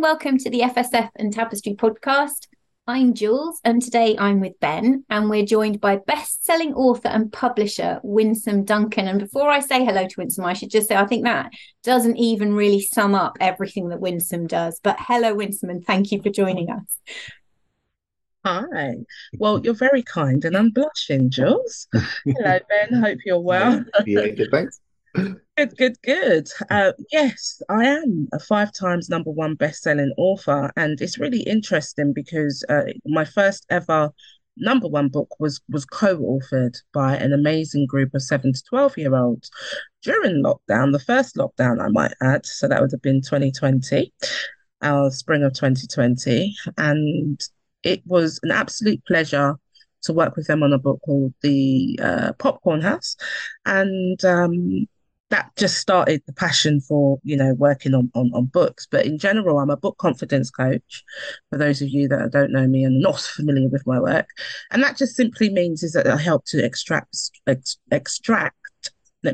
and welcome to the FSF and Tapestry podcast. I'm Jules, and today I'm with Ben, and we're joined by best-selling author and publisher Winsome Duncan. And before I say hello to Winsome, I should just say I think that doesn't even really sum up everything that Winsome does. But hello, Winsome, and thank you for joining us. Hi. Well, you're very kind, and I'm blushing, Jules. Hello, Ben. Hope you're well. Yeah, good, thanks. Good. Yes, I am a 5 times #1 best-selling author, and it's really interesting because my first ever #1 book was co-authored by an amazing group of 7 to 12-year-olds during lockdown, the first lockdown, I might add. So that would have been 2020, spring of 2020, and it was an absolute pleasure to work with them on a book called The Popcorn House, and that just started the passion for, you know, working on books. But in general, I'm a book confidence coach, for those of you that don't know me and are not familiar with my work. And that just simply means is that I help to extract, let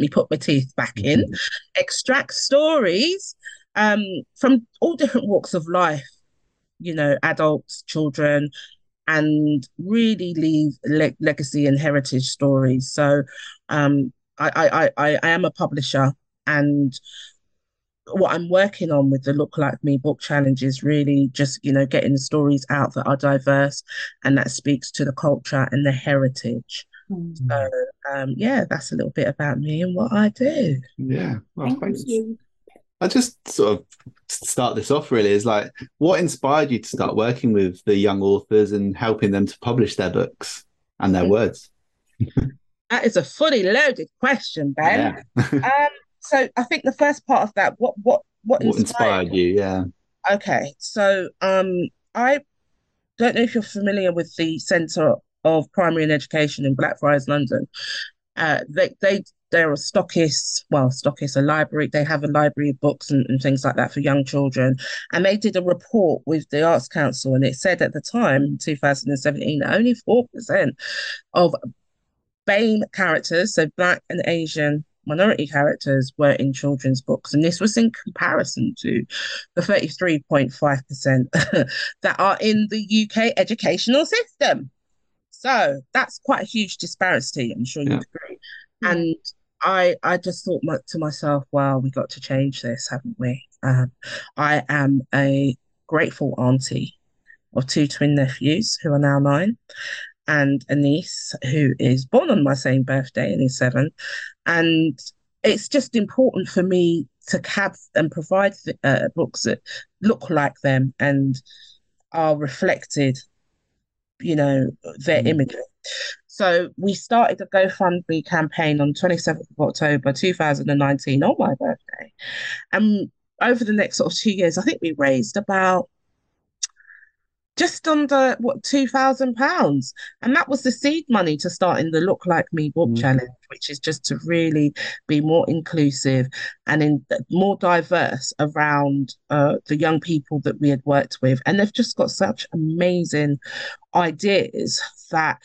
me put my teeth back in, extract stories from all different walks of life, you know, adults, children, and really leave legacy and heritage stories. So I am a publisher, and what I'm working on with the Look Like Me Book Challenge is really just, you know, getting the stories out that are diverse and that speaks to the culture and the heritage. Mm-hmm. So, yeah, that's a little bit about me and what I do. Yeah. Well, thank you. I just sort of start this off really is like, what inspired you to start working with the young authors and helping them to publish their books and their words? That is a fully loaded question, Ben. Yeah. So I think the first part of that, what inspired you? Yeah. Okay. So I don't know if you're familiar with the Centre of Primary and Education in Blackfriars, London. They're a stockist, a library. They have a library of books and things like that for young children. And they did a report with the Arts Council, and it said at the time, in 2017, only 4% of BAME characters, so Black and Asian minority characters, were in children's books. And this was in comparison to the 33.5% that are in the UK educational system. So that's quite a huge disparity, I'm sure you'd agree. And I just thought to myself, wow, we got to change this, haven't we? I am a grateful auntie of 2 twin nephews who are now 9, and a niece who is born on my same birthday and is 7. And it's just important for me to have and provide books that look like them and are reflected, you know, their imagery. So we started a GoFundMe campaign on 27th of October 2019 on my birthday. And over the next sort of 2 years, I think we raised about just under, £2,000. And that was the seed money to start in the Look Like Me Book Challenge, which is just to really be more inclusive and more diverse around the young people that we had worked with. And they've just got such amazing ideas that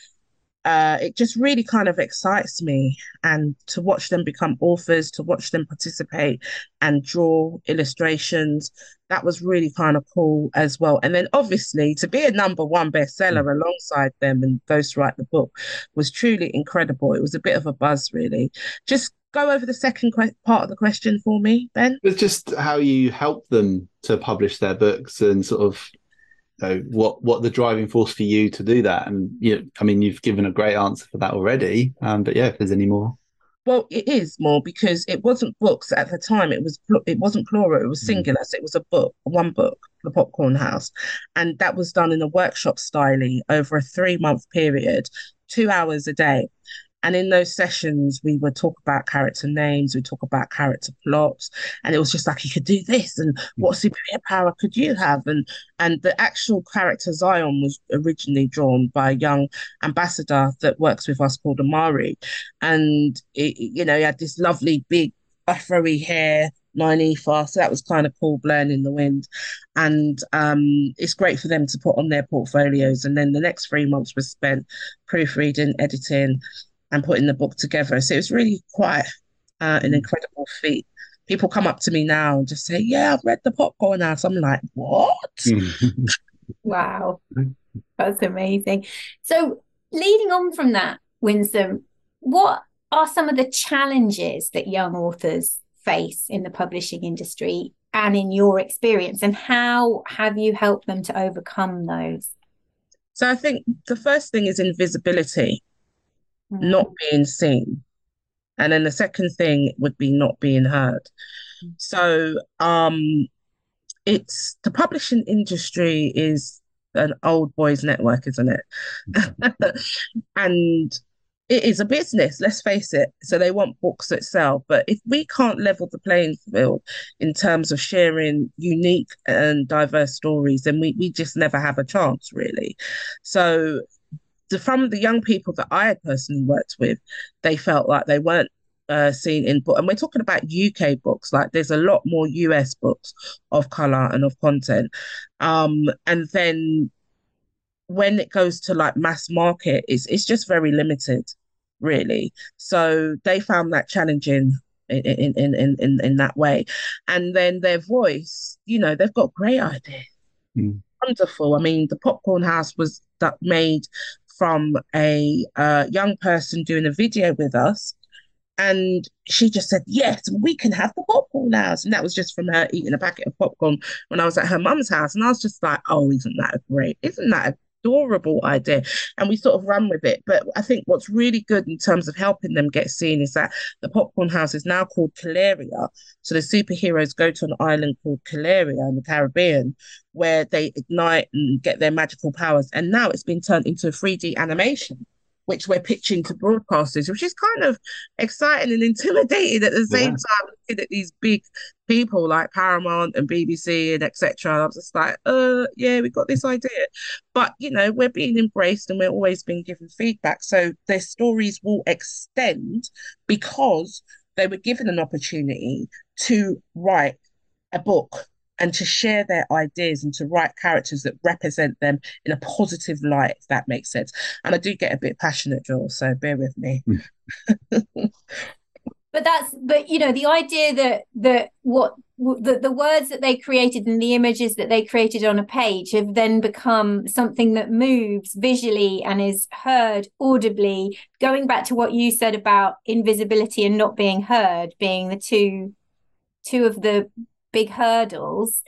it just really kind of excites me, and to watch them become authors, to watch them participate and draw illustrations. That was really kind of cool as well. And then obviously to be a #1 bestseller alongside them and ghostwrite the book was truly incredible. It was a bit of a buzz, really. Just go over the second part of the question for me, Ben. It's just how you help them to publish their books and sort of, so what the driving force for you to do that? And, you know, I mean, you've given a great answer for that already. But yeah, if there's any more. Well, it is more because it wasn't books at the time. It wasn't plural. It was singular. So it was a book, one book, The Popcorn House. And that was done in a workshop style over a 3-month period, 2 hours a day. And in those sessions, we would talk about character names, we talk about character plots, and it was just like, you could do this, and what superpower could you have? And the actual character Zion was originally drawn by a young ambassador that works with us called Amaru. And, you know, he had this lovely, big, afro-y hair, 9EFA, so that was kind of cool, blowing in the wind. And it's great for them to put on their portfolios. And then the next 3 months was spent proofreading, editing, and putting the book together. So it was really quite an incredible feat people come up to me now and just say, yeah, I've read The Popcorn House. I'm like, what? Wow. That's amazing. So leading on from that, Winsome, what are some of the challenges that young authors face in the publishing industry and in your experience, and how have you helped them to overcome those? So I think the first thing is invisibility, not being seen. And then the second thing would be not being heard. So it's the publishing industry is an old boys network, isn't it? And it is a business, let's face it. So they want books that sell. But if we can't level the playing field in terms of sharing unique and diverse stories, then we just never have a chance, really. So from the young people that I had personally worked with, they felt like they weren't seen in book. And we're talking about UK books, like there's a lot more US books of colour and of content. And then when it goes to like mass market, it's just very limited, really. So they found that challenging in that way. And then their voice, you know, they've got great ideas. Wonderful. I mean, The Popcorn House was that made from a young person doing a video with us. And she just said, yes, we can have the popcorn house. And that was just from her eating a packet of popcorn when I was at her mum's house. And I was just like, oh, isn't that great? Isn't that adorable idea? And we sort of run with it. But I think what's really good in terms of helping them get seen is that the popcorn house is now called Calaria. So the superheroes go to an island called Calaria in the Caribbean, where they ignite and get their magical powers. And now it's been turned into a 3D animation, which we're pitching to broadcasters, which is kind of exciting and intimidating at the same time, looking at these big people like Paramount and BBC and etc. I was just like, yeah, we got this idea. But, you know, we're being embraced and we're always being given feedback. So their stories will extend because they were given an opportunity to write a book and to share their ideas and to write characters that represent them in a positive light, if that makes sense. And I do get a bit passionate, Joel, so bear with me. But you know, the idea that what the words that they created and the images that they created on a page have then become something that moves visually and is heard audibly, going back to what you said about invisibility and not being heard being the two of the big hurdles.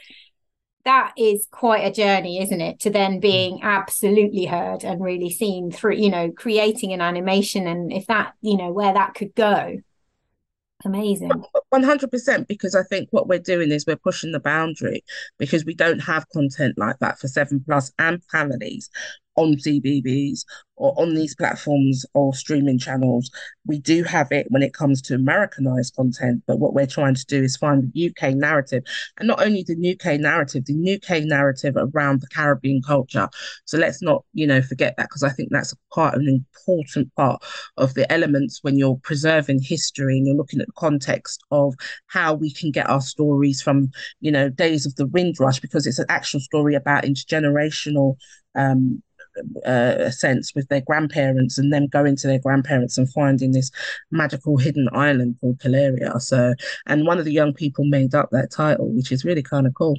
That is quite a journey, isn't it, to then being absolutely heard and really seen through, you know, creating an animation, and if that, you know, where that could go. Amazing. 100%, because I think what we're doing is we're pushing the boundary, because we don't have content like that for 7+ and families on CBBS or on these platforms or streaming channels. We do have it when it comes to Americanized content, but what we're trying to do is find the UK narrative, and not only the UK narrative around the Caribbean culture. So let's not, you know, forget that, because I think that's an important part of the elements when you're preserving history and you're looking at the context of how we can get our stories from, you know, days of the Windrush, because it's an actual story about intergenerational sense with their grandparents and them going to their grandparents and finding this magical hidden island called Calaria. So, and one of the young people made up that title, which is really kind of cool.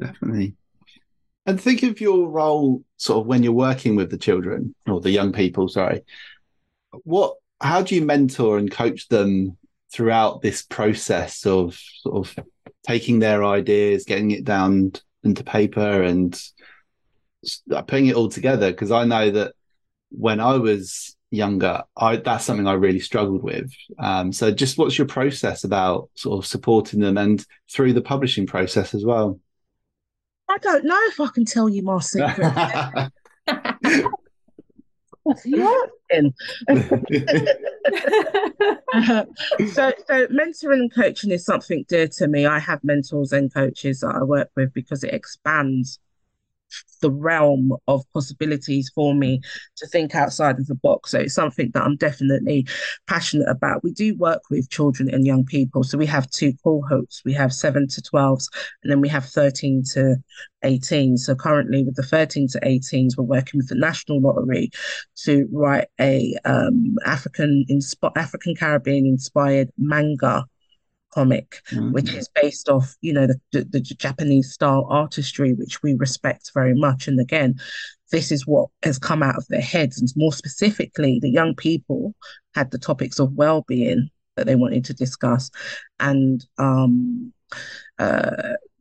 Definitely. And think of your role sort of when you're working with the children or the young people, how do you mentor and coach them throughout this process of sort of taking their ideas, getting it down into paper and putting it all together? Because I know that when I was younger, that's something I really struggled with. So just what's your process about sort of supporting them and through the publishing process as well? I don't know if I can tell you my secret. So mentoring and coaching is something dear to me. I have mentors and coaches that I work with because it expands the realm of possibilities for me to think outside of the box. So it's something that I'm definitely passionate about. We do work with children and young people. So we have two cohorts. We have 7 to 12s, and then we have 13 to 18. So currently with the 13 to 18s, we're working with the National Lottery to write a African Caribbean inspired manga comic, mm-hmm. which is based off, you know, the Japanese style artistry, which we respect very much. And again, this is what has come out of their heads. And more specifically, the young people had the topics of well-being that they wanted to discuss, and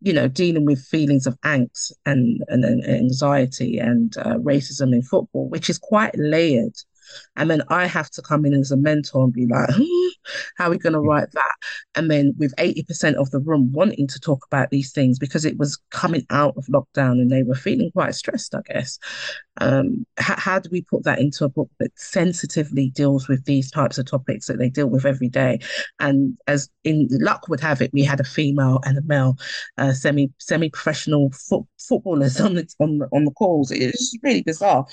you know, dealing with feelings of angst and anxiety and racism in football, which is quite layered. And then I have to come in as a mentor and be like, how are we going to write that? And then with 80% of the room wanting to talk about these things because it was coming out of lockdown and they were feeling quite stressed, I guess. How do we put that into a book that sensitively deals with these types of topics that they deal with every day? And as in luck would have it, we had a female and a male semi-professional footballers on the calls. It's really bizarre.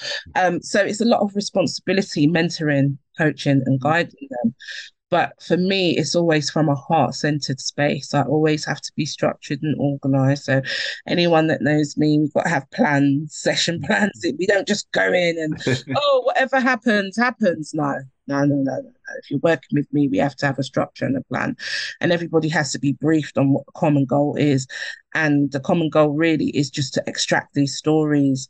So it's a lot of responsibility, mentoring, coaching and guiding them. But for me, it's always from a heart-centered space. I always have to be structured and organised. So anyone that knows me, we've got to have plans, session plans. We don't just go in and, oh, whatever happens, happens. No. If you're working with me, we have to have a structure and a plan. And everybody has to be briefed on what the common goal is. And the common goal really is just to extract these stories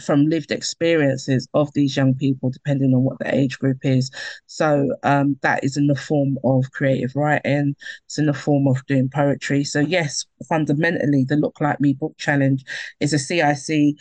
from lived experiences of these young people, depending on what the age group is. So that is in the form of creative writing. It's in the form of doing poetry. So yes, fundamentally, the Look Like Me Book Challenge is a CIC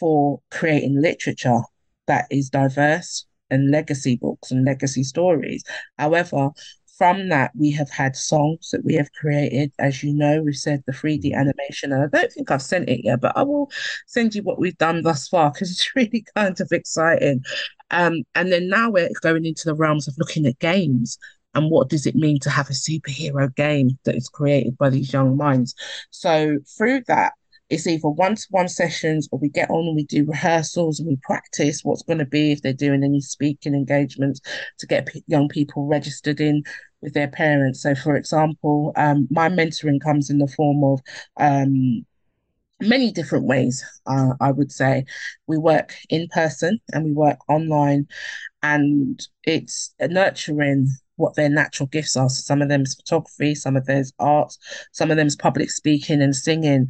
for creating literature that is diverse and legacy books and legacy stories. However, from that, we have had songs that we have created. As you know, we've said the 3D animation, and I don't think I've sent it yet, but I will send you what we've done thus far because it's really kind of exciting. And then now we're going into the realms of looking at games and what does it mean to have a superhero game that is created by these young minds. So through that, it's either one-to-one sessions or we get on and we do rehearsals and we practice what's going to be if they're doing any speaking engagements to get young people registered in with their parents. So, for example, my mentoring comes in the form of many different ways, I would say. We work in person and we work online, and it's nurturing what their natural gifts are. So some of them is photography, some of theirs arts, some of them is public speaking and singing.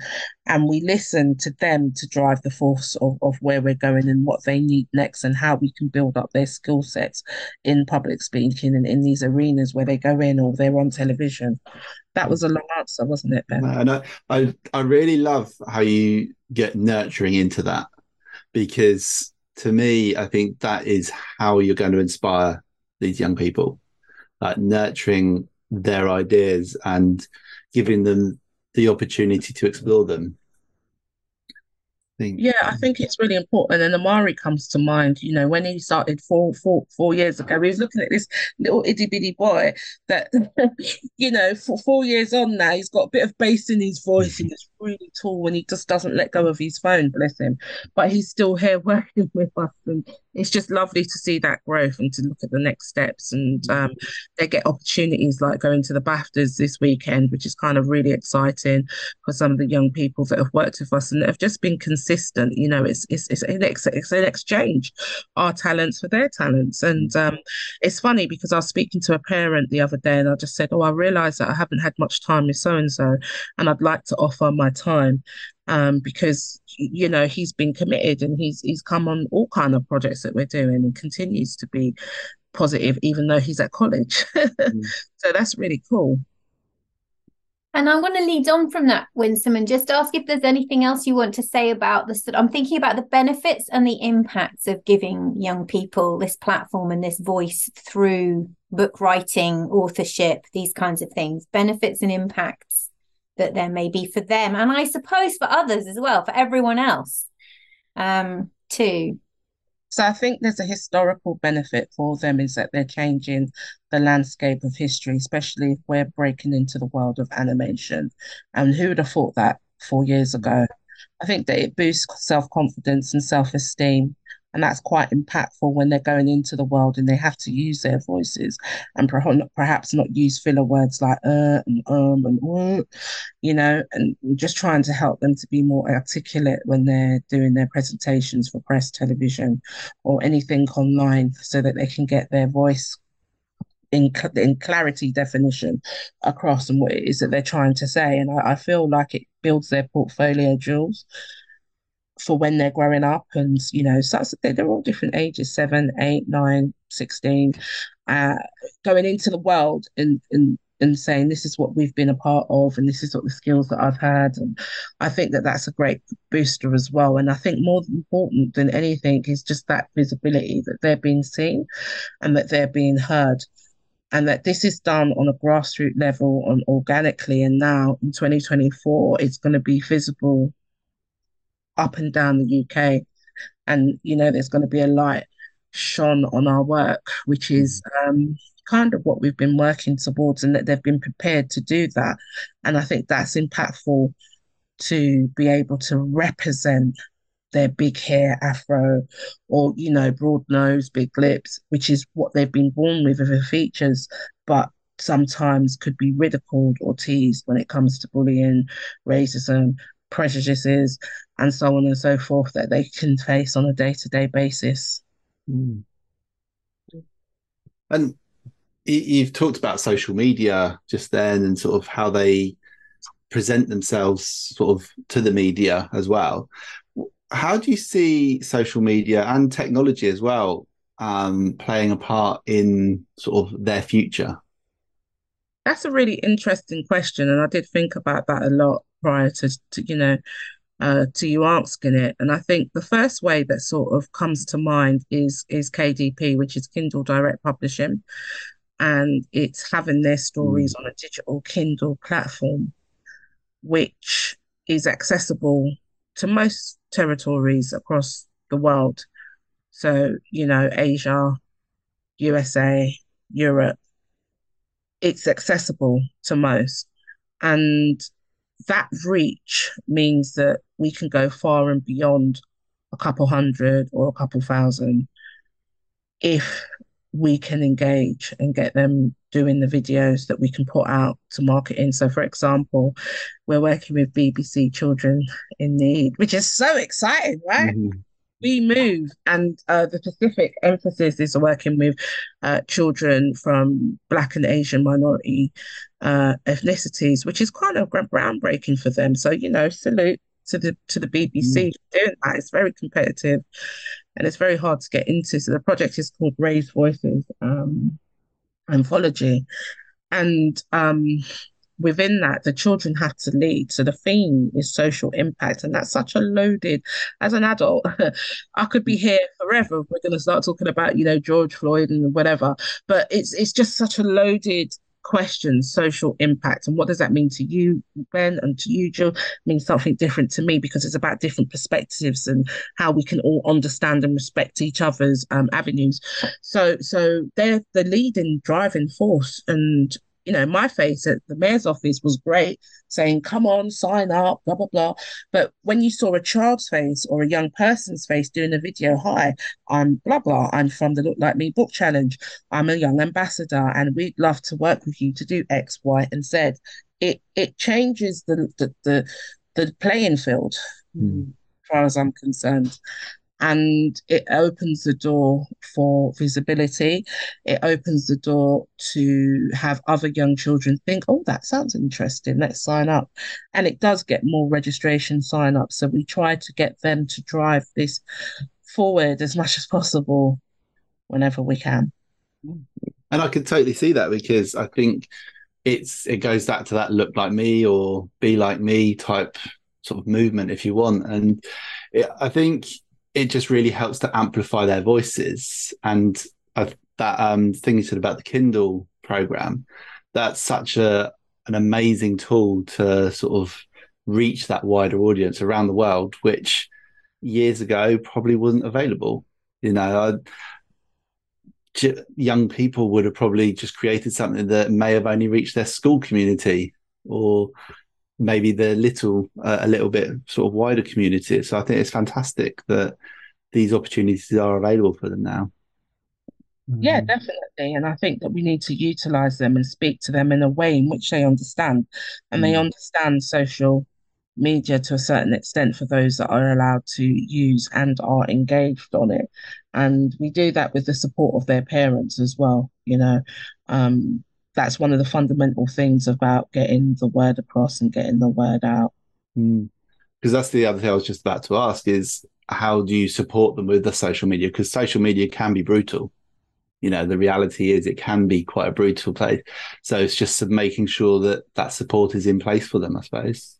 And we listen to them to drive the force of where we're going and what they need next and how we can build up their skill sets in public speaking and in these arenas where they go in or they're on television. That was a long answer, wasn't it, Ben? And I really love how you get nurturing into that, because to me, I think that is how you're going to inspire these young people. Like nurturing their ideas and giving them the opportunity to explore them. Yeah, I think it's really important. And Amaru comes to mind, you know, when he started four years ago, he was looking at this little itty bitty boy that, you know, for 4 years on now, he's got a bit of bass in his voice and it's really tall and he just doesn't let go of his phone, bless him. But he's still here working with us. And it's just lovely to see that growth and to look at the next steps. And they get opportunities like going to the BAFTAs this weekend, which is kind of really exciting for some of the young people that have worked with us and that have just been consistent. You know, it's an exchange, our talents for their talents. And it's funny because I was speaking to a parent the other day and I just said, oh, I realise that I haven't had much time with so-and-so and I'd like to offer my time because, you know, he's been committed and he's come on all kind of projects that we're doing and continues to be positive even though he's at college. Mm. So that's really cool. And I want to lead on from that, Winsome, and just ask if there's anything else you want to say about this. I'm thinking about the benefits and the impacts of giving young people this platform and this voice through book writing, authorship, these kinds of things, benefits and impacts that there may be for them. And I suppose for others as well, for everyone else, too. So I think there's a historical benefit for them is that they're changing the landscape of history, especially if we're breaking into the world of animation. And who would have thought that 4 years ago? I think that it boosts self-confidence and self-esteem. And that's quite impactful when they're going into the world and they have to use their voices and perhaps not use filler words like you know, and just trying to help them to be more articulate when they're doing their presentations for press, television or anything online so that they can get their voice in clarity definition across and what it is that they're trying to say. And I feel like it builds their portfolio jewels for when they're growing up. And, you know, they're all different ages, 7, 8, 9, 16, going into the world and saying, this is what we've been a part of and this is what the skills that I've had. And I think that that's a great booster as well. And I think more important than anything is just that visibility, that they're being seen and that they're being heard, and that this is done on a grassroots level and organically. And now in 2024, it's going to be visible up and down the UK. And, you know, there's going to be a light shone on our work, which is kind of what we've been working towards, and that they've been prepared to do that. And I think that's impactful to be able to represent their big hair, afro, or, you know, broad nose, big lips, which is what they've been born with as their features, but sometimes could be ridiculed or teased when it comes to bullying, racism, prejudices, and so on and so forth, that they can face on a day-to-day basis. Mm. And you've talked about social media just then, and sort of how they present themselves sort of to the media as well. How do you see social media and technology as well playing a part in sort of their future? That's a really interesting question, and I did think about that a lot prior to you asking it. And I think the first way that sort of comes to mind is KDP, which is Kindle Direct Publishing. And it's having their stories on a digital Kindle platform, which is accessible to most territories across the world. So, you know, Asia, USA, Europe, it's accessible to most. And that reach means that we can go far and beyond a couple hundred or a couple thousand if we can engage and get them doing the videos that we can put out to marketing. So, for example, we're working with BBC Children in Need, which is so exciting, right? Mm-hmm. We move, and the specific emphasis is working with children from Black and Asian minority ethnicities, which is kind of groundbreaking for them. So, you know, salute to the BBC for doing that. It's very competitive and it's very hard to get into. So the project is called Raised Voices Anthology. And within that, the children have to lead. So the theme is social impact. And that's such a loaded, as an adult, I could be here forever if we're going to start talking about, you know, George Floyd and whatever. But it's just such a loaded question, social impact. And what does that mean to you, Ben, and to you, Jill? It means something different to me, because it's about different perspectives and how we can all understand and respect each other's avenues. So they're the leading driving force. And you know, my face at the mayor's office was great, saying, come on, sign up, blah, blah, blah. But when you saw a child's face or a young person's face doing a video, hi, I'm blah, blah, I'm from the Look Like Me Book Challenge, I'm a young ambassador, and we'd love to work with you to do X, Y, and Z. It changes the playing field, as far as I'm concerned. And it opens the door for visibility. It opens the door to have other young children think, oh, that sounds interesting, let's sign up. And it does get more registration sign-ups. So we try to get them to drive this forward as much as possible whenever we can. And I can totally see that, because I think it goes back to that look like me or be like me type sort of movement, if you want. And I think it just really helps to amplify their voices. And that thing you said about the Kindle program, that's such an amazing tool to sort of reach that wider audience around the world, which years ago probably wasn't available. You know, young people would have probably just created something that may have only reached their school community, or maybe the a little bit sort of wider community. So I think it's fantastic that these opportunities are available for them now. Yeah, definitely. And I think that we need to utilize them and speak to them in a way in which they understand. And they understand social media to a certain extent for those that are allowed to use and are engaged on it. And we do that with the support of their parents as well, you know. That's one of the fundamental things about getting the word across and getting the word out. Because that's the other thing I was just about to ask is, how do you support them with the social media? Because social media can be brutal. You know, the reality is it can be quite a brutal place. So it's just making sure that that support is in place for them, I suppose.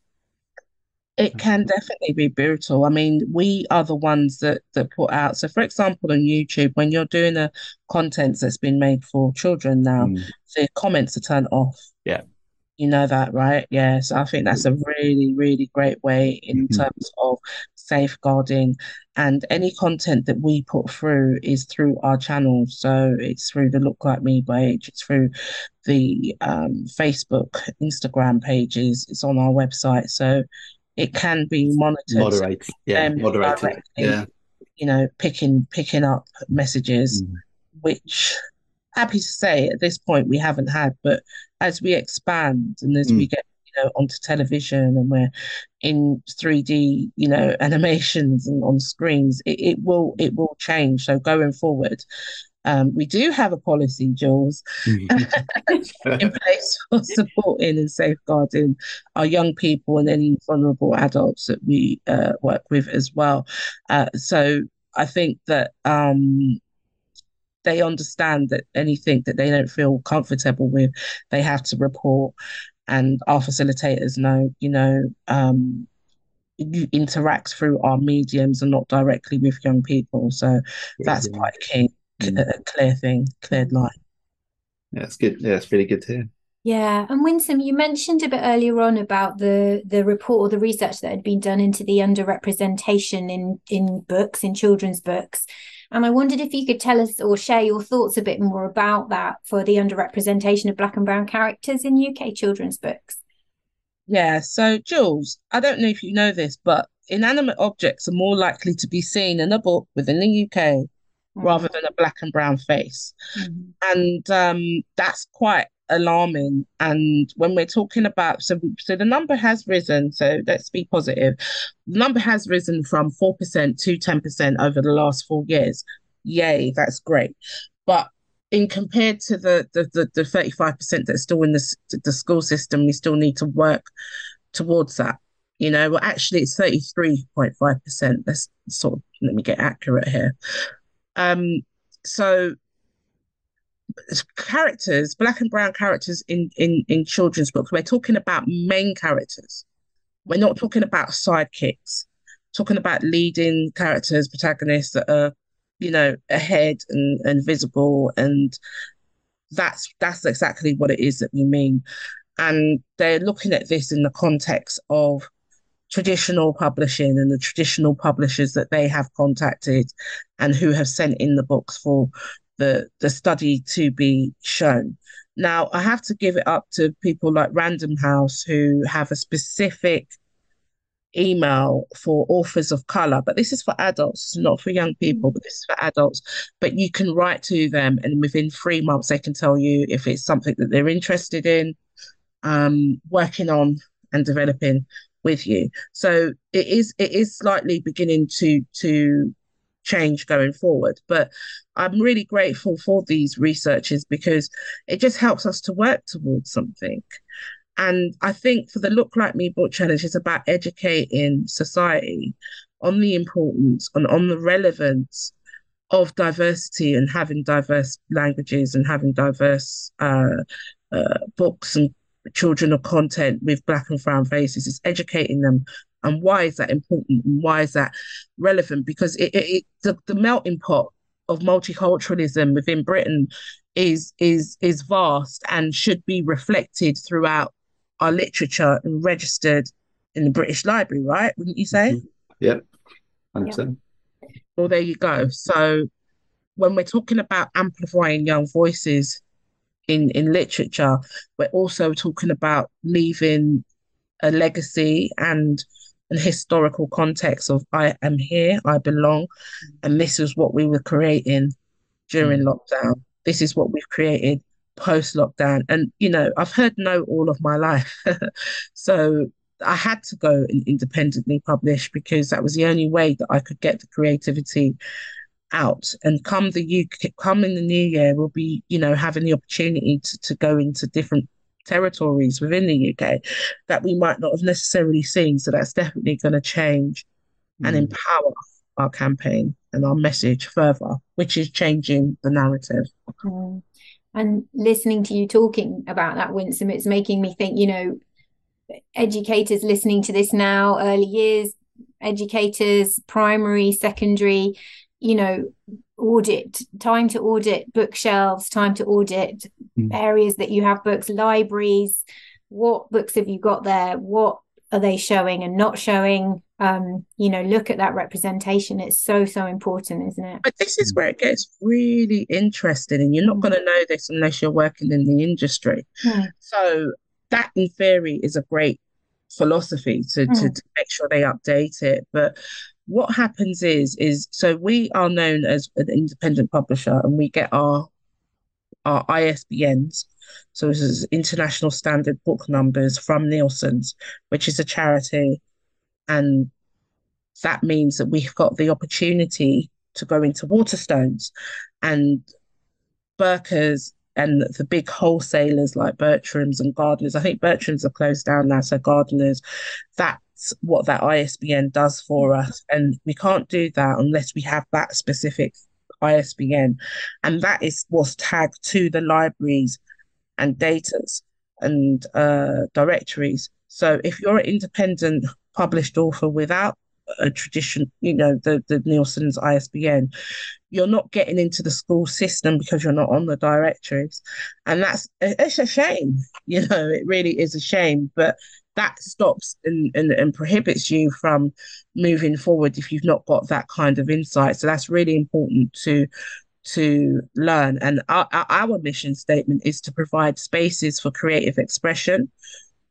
It can definitely be brutal. I mean, we are the ones that put out. So, for example, on YouTube, when you're doing a content that's been made for children now, the comments are turned off. Yeah. You know that, right? Yeah. So I think that's a really, really great way in terms of safeguarding. And any content that we put through is through our channels. So it's through the Look Like Me page, it's through the Facebook, Instagram pages, it's on our website. So it can be monitored. Moderated. Yeah. Moderated. Yeah. You know, picking up messages, which, happy to say, at this point we haven't had, but as we expand and as we get, you know, onto television and we're in 3D, you know, animations and on screens, it will change. So going forward, we do have a policy, Jules, in place for supporting and safeguarding our young people and any vulnerable adults that we work with as well. So I think that they understand that anything that they don't feel comfortable with, they have to report. And our facilitators know, you know, you interact through our mediums and not directly with young people. So that's quite key. Clear thing, cleared line. Yeah, that's good. Yeah, it's really good to hear. Yeah, and Winsome, you mentioned a bit earlier on about the report or the research that had been done into the underrepresentation in books, in children's books. And I wondered if you could tell us or share your thoughts a bit more about that for the underrepresentation of Black and Brown characters in UK children's books. Yeah, so Jules, I don't know if you know this, but inanimate objects are more likely to be seen in a book within the UK rather than a Black and Brown face. And that's quite alarming. And when we're talking about, so the number has risen, so let's be positive. The number has risen from 4% to 10% over the last 4 years. Yay, that's great. But in compared to the 35% that's still in the school system, we still need to work towards that. You know, well, actually it's 33.5%. Let's let me get accurate here. So characters, Black and Brown characters in children's books, we're talking about main characters. We're not talking about sidekicks, talking about leading characters, protagonists that are, you know, ahead and visible. And that's exactly what it is that we mean. And they're looking at this in the context of traditional publishing and the traditional publishers that they have contacted and who have sent in the books for the study to be shown. Now, I have to give it up to people like Random House, who have a specific email for authors of colour, but this is for adults, it's not for young people, but this is for adults. But you can write to them and within 3 months, they can tell you if it's something that they're interested in, working on and developing with you. So it is slightly beginning to change going forward, but I'm really grateful for these researchers because it just helps us to work towards something. And I think for the Look Like Me Book Challenge, it's about educating society on the importance and on the relevance of diversity and having diverse languages and having diverse books and children of content with Black and Brown faces. Is educating them, and why is that important and why is that relevant? Because the melting pot of multiculturalism within Britain is vast and should be reflected throughout our literature and registered in the British Library, right? Wouldn't you say? Yep, 100%. Well, there you go. So when we're talking about amplifying young voices in literature, we're also talking about leaving a legacy and an historical context of I am here, I belong, and this is what we were creating during lockdown. This is what we've created post-lockdown. And, you know, I've heard no all of my life. So I had to go and independently publish because that was the only way that I could get the creativity out. And come in the new year, we'll be, you know, having the opportunity to go into different territories within the UK that we might not have necessarily seen. So that's definitely going to change and empower our campaign and our message further, which is changing the narrative. And listening to you talking about that, Winsome, it's making me think, you know, educators listening to this now, early years educators, primary, secondary, you know, time to audit bookshelves, time to audit areas that you have books, libraries. What books have you got there? What are they showing and not showing? You know, look at that representation. It's so important, isn't it? But this is where it gets really interesting, and you're not going to know this unless you're working in the industry. So that, in theory, is a great philosophy to make sure they update it. But what happens is so we are known as an independent publisher, and we get our ISBNs, so this is International Standard Book Numbers, from Nielsen's, which is a charity, and that means that we've got the opportunity to go into Waterstones and Burkers and the big wholesalers like Bertram's and Gardner's. I think Bertram's are closed down now, so Gardner's. That's what that ISBN does for us, and we can't do that unless we have that specific ISBN, and that is what's tagged to the libraries and datas and directories. So if you're an independent published author without a tradition, you know, the Nielsen's ISBN, you're not getting into the school system because you're not on the directories, and it's a shame. You know, it really is a shame, but that stops and prohibits you from moving forward if you've not got that kind of insight. So that's really important to learn. And our mission statement is to provide spaces for creative expression,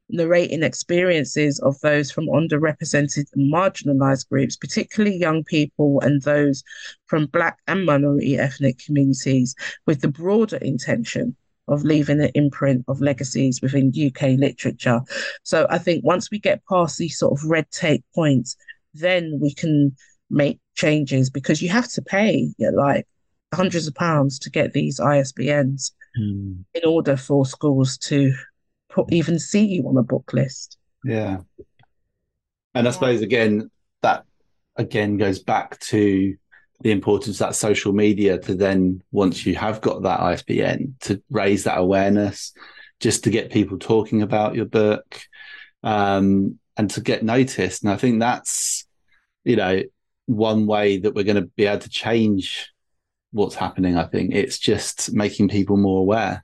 narrating experiences of those from underrepresented and marginalised groups, particularly young people and those from Black and minority ethnic communities, with the broader intention of leaving an imprint of legacies within UK literature. So I think once we get past these sort of red tape points, then we can make changes, because you have to pay like hundreds of pounds to get these ISBNs in order for schools to even see you on a book list. Yeah. And I suppose, again, that goes back to the importance of that social media to then, once you have got that ISBN, to raise that awareness, just to get people talking about your book and to get noticed. And I think that's, you know, one way that we're going to be able to change what's happening. I think it's just making people more aware.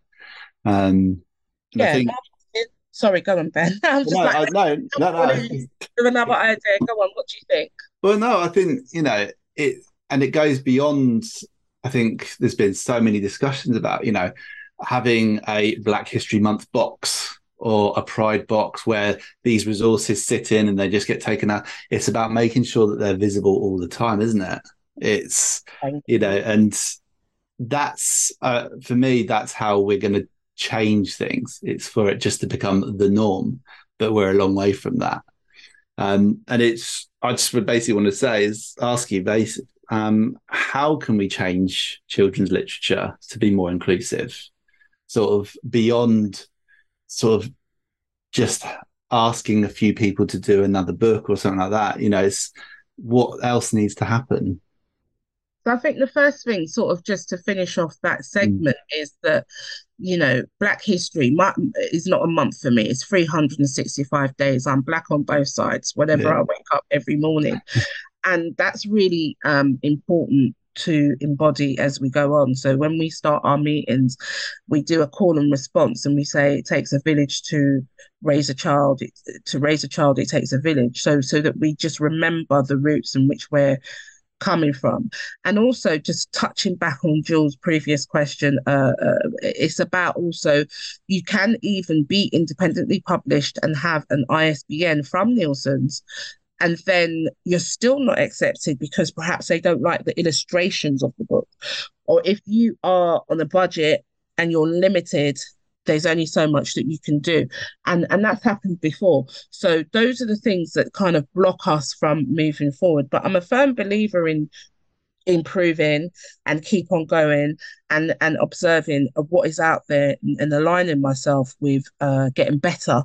Sorry, go on, Ben. Another idea. Go on, what do you think? Well, no, I think, you know, and it goes beyond. I think there's been so many discussions about, you know, having a Black History Month box or a Pride box where these resources sit in and they just get taken out. It's about making sure that they're visible all the time, isn't it? It's, you know, and that's, for me, that's how we're going to change things. It's for it just to become the norm, but we're a long way from that. And it's, I just would basically want to say is ask you basically, how can we change children's literature to be more inclusive, sort of beyond sort of just asking a few people to do another book or something like that? You know, it's what else needs to happen? So I think the first thing, sort of just to finish off that segment, is that, you know, Black History is not a month for me. It's 365 days. I'm Black on both sides, whenever I wake up every morning. And that's really important to embody as we go on. So when we start our meetings, we do a call and response, and we say it takes a village to raise a child. To raise a child, it takes a village. So that we just remember the roots in which we're coming from. And also, just touching back on Jules' previous question, it's about also, you can even be independently published and have an ISBN from Nielsen's, and then you're still not accepted because perhaps they don't like the illustrations of the book, or if you are on a budget and you're limited there's only so much that you can do. And that's happened before. So those are the things that kind of block us from moving forward. But I'm a firm believer in improving and keep on going and observing of what is out there and aligning myself with getting better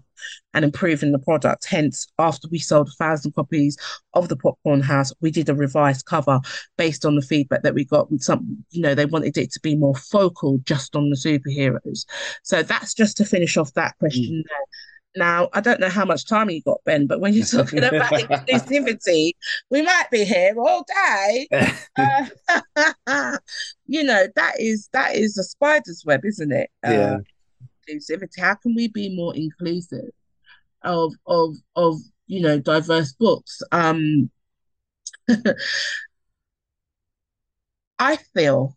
and improving the product. Hence, after we sold 1,000 copies of The Popcorn House, we did a revised cover based on the feedback that we got. With some, you know, they wanted it to be more focal just on the superheroes. So that's just to finish off that question there. Now, I don't know how much time you got, Ben, but when you're talking about inclusivity, we might be here all day. You know, that is a spider's web, isn't it? Yeah. Inclusivity. How can we be more inclusive of you know, diverse books? I feel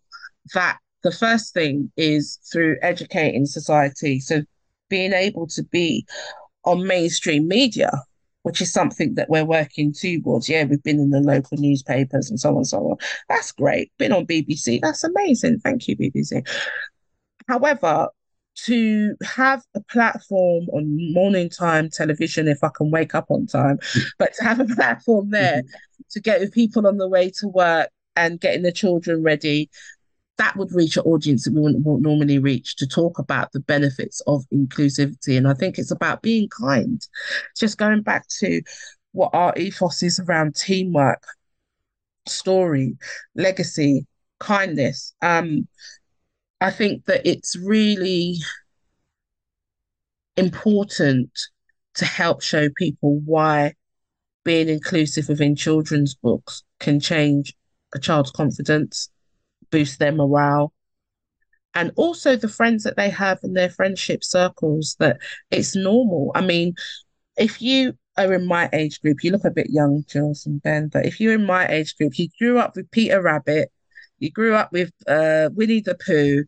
that the first thing is through educating society. So being able to be on mainstream media, which is something that we're working towards. Yeah, we've been in the local newspapers and so on and so on. That's great. Been on BBC. That's amazing. Thank you, BBC. However, to have a platform on morning time television, if I can wake up on time, but to have a platform there to get with people on the way to work and getting the children ready, that would reach an audience that we wouldn't normally reach, to talk about the benefits of inclusivity. And I think it's about being kind. It's just going back to what our ethos is around teamwork, story, legacy, kindness. I think that it's really important to help show people why being inclusive within children's books can change a child's confidence, boost their morale, and also the friends that they have in their friendship circles, that it's normal. I mean, if you are in my age group, you look a bit young, Jules and Ben, but if you're in my age group, you grew up with Peter Rabbit, you grew up with Winnie the Pooh,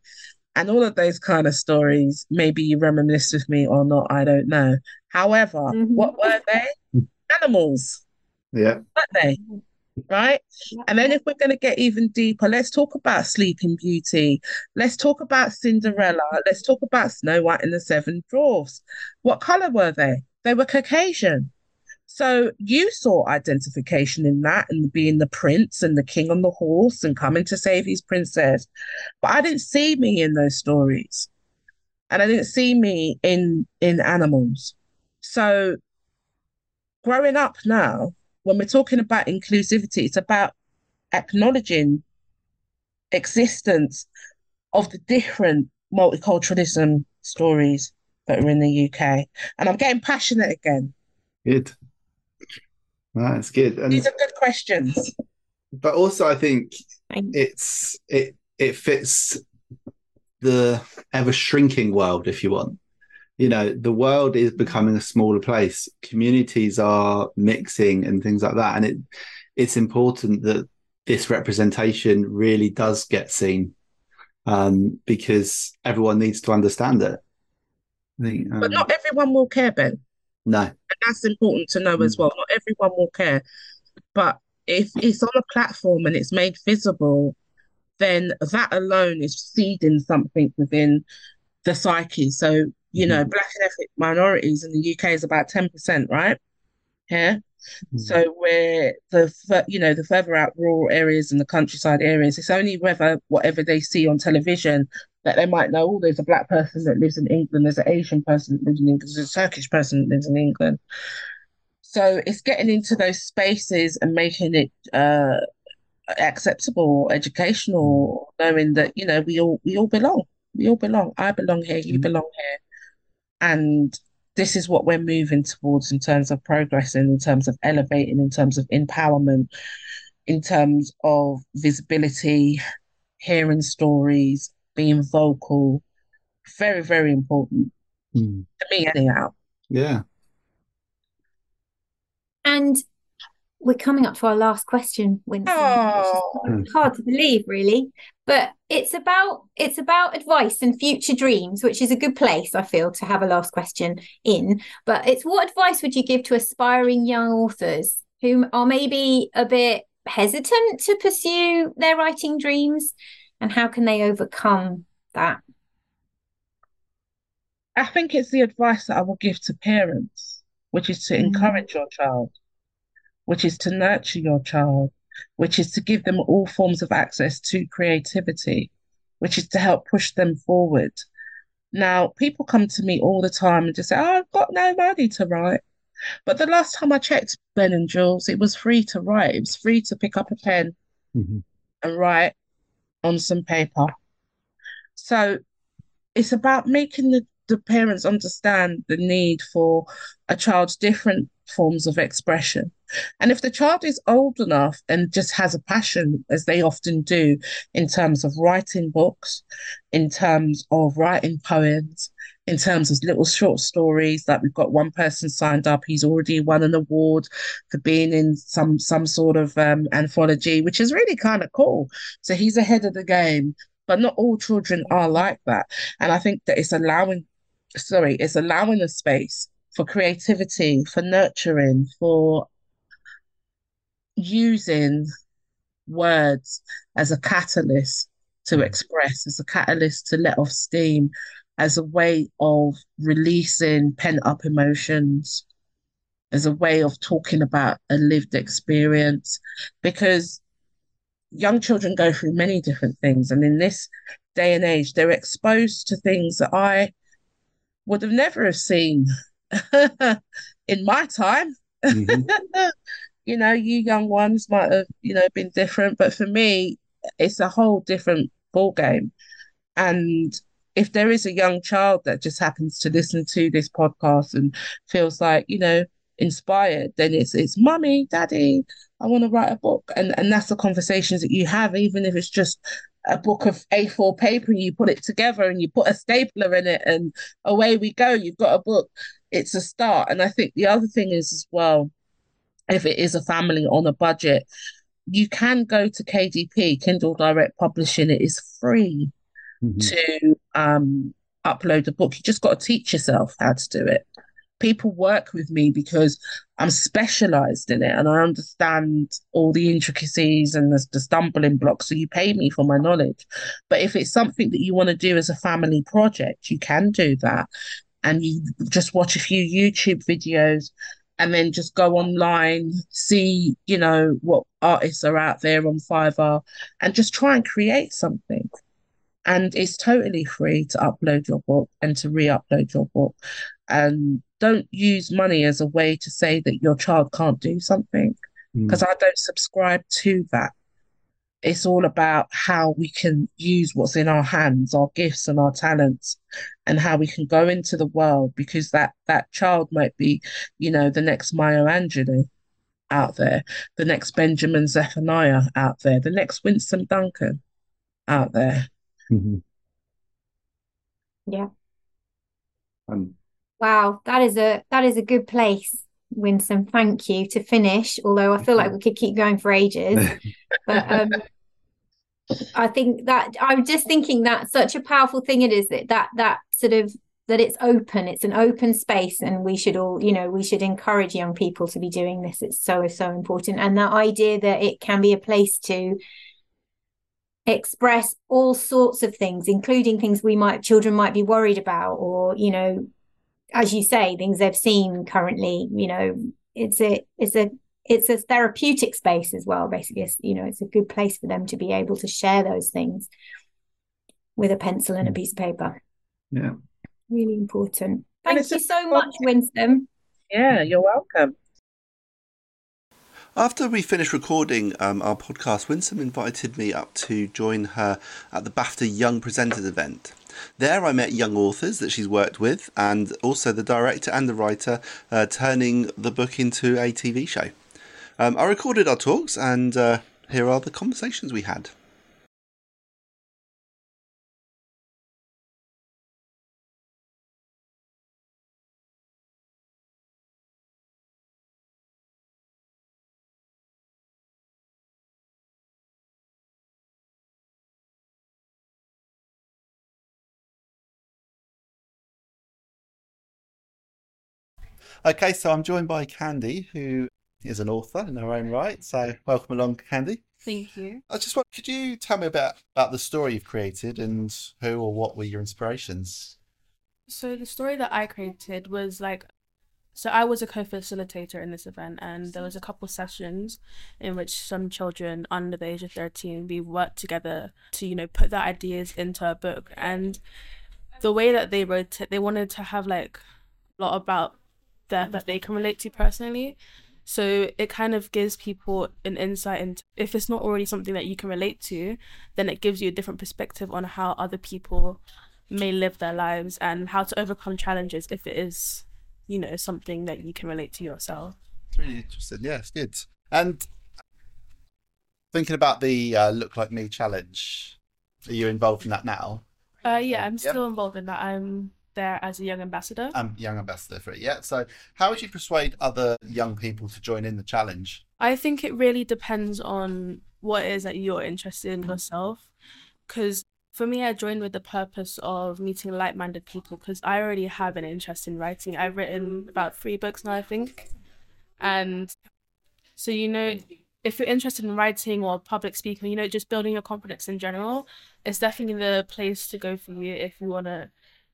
and all of those kind of stories. Maybe you reminisce with me or not, I don't know. However, what were they? Animals. Yeah. Weren't they? Right. And then if we're going to get even deeper, let's talk about Sleeping Beauty. Let's talk about Cinderella. Let's talk about Snow White and the Seven Dwarfs. What color were they? They were Caucasian. So you saw identification in that, and being the prince and the king on the horse and coming to save his princess. But I didn't see me in those stories. And I didn't see me in animals. So growing up now, when we're talking about inclusivity, it's about acknowledging existence of the different multiculturalism stories that are in the UK. And I'm getting passionate again. Good. That's good. And these are good questions. But also I think it fits the ever shrinking world, if you want. You know, the world is becoming a smaller place. Communities are mixing and things like that. And it's important that this representation really does get seen, because everyone needs to understand it. I think, but not everyone will care, Ben. No. And that's important to know as well. Not everyone will care. But if it's on a platform and it's made visible, then that alone is seeding something within the psyche. So, you know, Black and ethnic minorities in the UK is about 10%, right? Yeah. So we're the further out rural areas and the countryside areas, it's only whatever they see on television that they might know, oh, there's a Black person that lives in England, there's an Asian person that lives in England, there's a Turkish person that lives in England. So it's getting into those spaces and making it acceptable, educational, knowing that, you know, we all belong. We all belong. I belong here, you belong here. And this is what we're moving towards in terms of progressing, in terms of elevating, in terms of empowerment, in terms of visibility, hearing stories, being vocal. Very, very important to me, anyhow. Yeah. And we're coming up to our last question, Winsome. Oh. Which is hard to believe, really. But it's about advice and future dreams, which is a good place, I feel, to have a last question in. But it's, what advice would you give to aspiring young authors who are maybe a bit hesitant to pursue their writing dreams, and how can they overcome that? I think it's the advice that I will give to parents, which is to encourage your child, which is to nurture your child, which is to give them all forms of access to creativity, which is to help push them forward. Now, people come to me all the time and just say, oh, I've got no money to write. But the last time I checked, Ben and Jules, it was free to write. It was free to pick up a pen and write on some paper. So it's about making the parents understand the need for a child's different forms of expression. And if the child is old enough and just has a passion, as they often do, in terms of writing books, in terms of writing poems, in terms of little short stories, like we've got one person signed up, he's already won an award for being in some sort of anthology, which is really kind of cool. So he's ahead of the game, but not all children are like that. And I think that it's allowing a space for creativity, for nurturing, for using words as a catalyst to express, as a catalyst to let off steam, as a way of releasing pent-up emotions, as a way of talking about a lived experience, because young children go through many different things. And in this day and age, they're exposed to things that I would have never have seen in my time. Mm-hmm. You know, you young ones might have, you know, been different, but for me, it's a whole different ball game. And if there is a young child that just happens to listen to this podcast and feels like, you know, inspired, then it's Mummy, Daddy, I want to write a book. And that's the conversations that you have, even if it's just a book of A4 paper and you put it together and you put a stapler in it and away we go, you've got a book. It's a start. And I think the other thing is as well, if it is a family on a budget, you can go to KDP, Kindle Direct Publishing. It is free to upload a book. You just got to teach yourself how to do it. People work with me because I'm specialised in it and I understand all the intricacies and the stumbling blocks, so you pay me for my knowledge. But if it's something that you want to do as a family project, you can do that. And you just watch a few YouTube videos and then just go online, see, you know, what artists are out there on Fiverr and just try and create something. And it's totally free to upload your book and to re-upload your book. And don't use money as a way to say that your child can't do something, because I don't subscribe to that. It's all about how we can use what's in our hands, our gifts and our talents, and how we can go into the world, because that child might be, you know, the next Maya Angelou out there, the next Benjamin Zephaniah out there, the next Winsome Duncan out there. Yeah. Wow, that is a good place, Winsome. Thank you, to finish, although I feel like we could keep going for ages. But I think that I'm just thinking that such a powerful thing it is that sort of that it's open. It's an open space, and we should all, you know, we should encourage young people to be doing this. It's so important. And the idea that it can be a place to express all sorts of things, including things children might be worried about, or, you know, as you say, things they've seen currently. You know, it's a therapeutic space as well, basically. It's, you know, it's a good place for them to be able to share those things with a pencil and a piece of paper. Yeah, really important. Thank you so much, Winsome. Yeah, you're welcome. After we finished recording our podcast, Winsome invited me up to join her at the BAFTA Young Presenters event. There I met young authors that she's worked with, and also the director and the writer turning the book into a TV show. I recorded our talks, and here are the conversations we had. Okay, so I'm joined by Candy, who is an author in her own right. So welcome along, Candy. Thank you. I just want, could you tell me about the story you've created, and who or what were your inspirations? So the story that I created was like, so I was a co-facilitator in this event, and there was a couple sessions in which some children under the age of 13, we worked together to, you know, put their ideas into a book. And the way that they wrote it, they wanted to have like a lot about that they can relate to personally. So it kind of gives people an insight into, if it's not already something that you can relate to, then it gives you a different perspective on how other people may live their lives and how to overcome challenges if it is, you know, something that you can relate to yourself. It's really interesting. Yeah, it's good. And thinking about the Look Like Me challenge, are you involved in that now? Yeah, I'm still involved in that. I'm there as a young ambassador. Young ambassador for it, yeah. So how would you persuade other young people to join in the challenge? I think it really depends on what it is that you're interested in yourself. Because for me, I joined with the purpose of meeting like-minded people, because I already have an interest in writing. I've written about 3 books now, I think. And so, you know, if you're interested in writing or public speaking, you know, just building your confidence in general, it's definitely the place to go for you if you want to,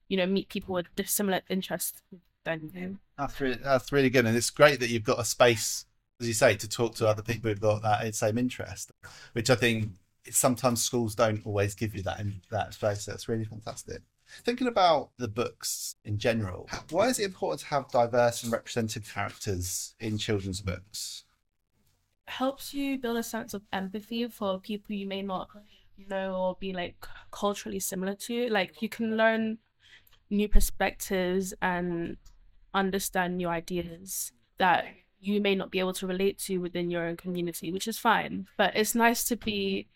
you know, meet people with similar interests than you. That's really good. And it's great that you've got a space, as you say, to talk to other people who've got that same interest, which I think sometimes schools don't always give you that in that space. That's really fantastic. Thinking about the books in general, why is it important to have diverse and representative characters in children's books? It helps you build a sense of empathy for people you may not know or be like culturally similar to. Like, you can learn new perspectives and understand new ideas that you may not be able to relate to within your own community, which is fine. But it's nice to be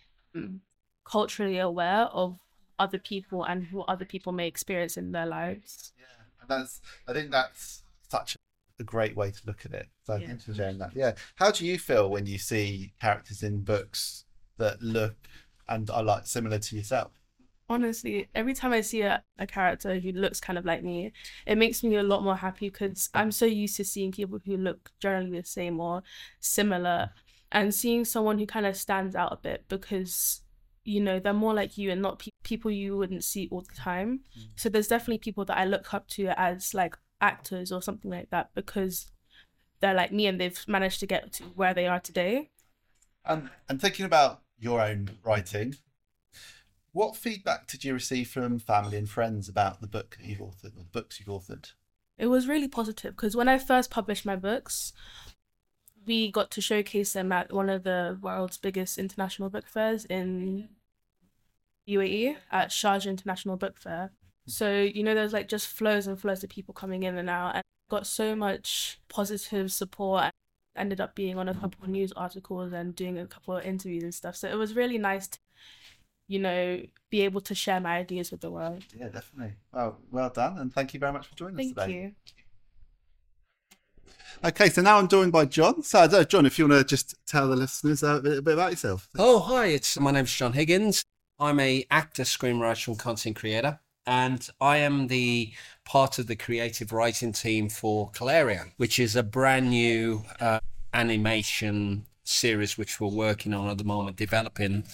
culturally aware of other people and what other people may experience in their lives. Yeah, and I think that's such a great way to look at it. So thanks for sharing that. Yeah. How do you feel when you see characters in books that look and are like similar to yourself? Honestly, every time I see a character who looks kind of like me, it makes me a lot more happy, because I'm so used to seeing people who look generally the same or similar, and seeing someone who kind of stands out a bit, because, you know, they're more like you and not people you wouldn't see all the time. Mm. So there's definitely people that I look up to as like actors or something like that, because they're like me and they've managed to get to where they are today. And thinking about your own writing, what feedback did you receive from family and friends about the book that you've authored, or the books you've authored? It was really positive, because when I first published my books, we got to showcase them at one of the world's biggest international book fairs in UAE, at Sharjah International Book Fair. So, you know, there's like just flows and flows of people coming in and out, and got so much positive support. I ended up being on a couple of news articles and doing a couple of interviews and stuff. So it was really nice to, you know, be able to share my ideas with the world. Yeah, definitely. Well done, and thank you very much for joining us today. Thank you. Okay, so now I'm joined by John. So, John, if you want to just tell the listeners a little bit about yourself. Oh, hi. My name's John Higgins. I'm an actor, screenwriter, and content creator, and I am the part of the creative writing team for Calarion, which is a brand new animation series which we're working on at the moment, developing,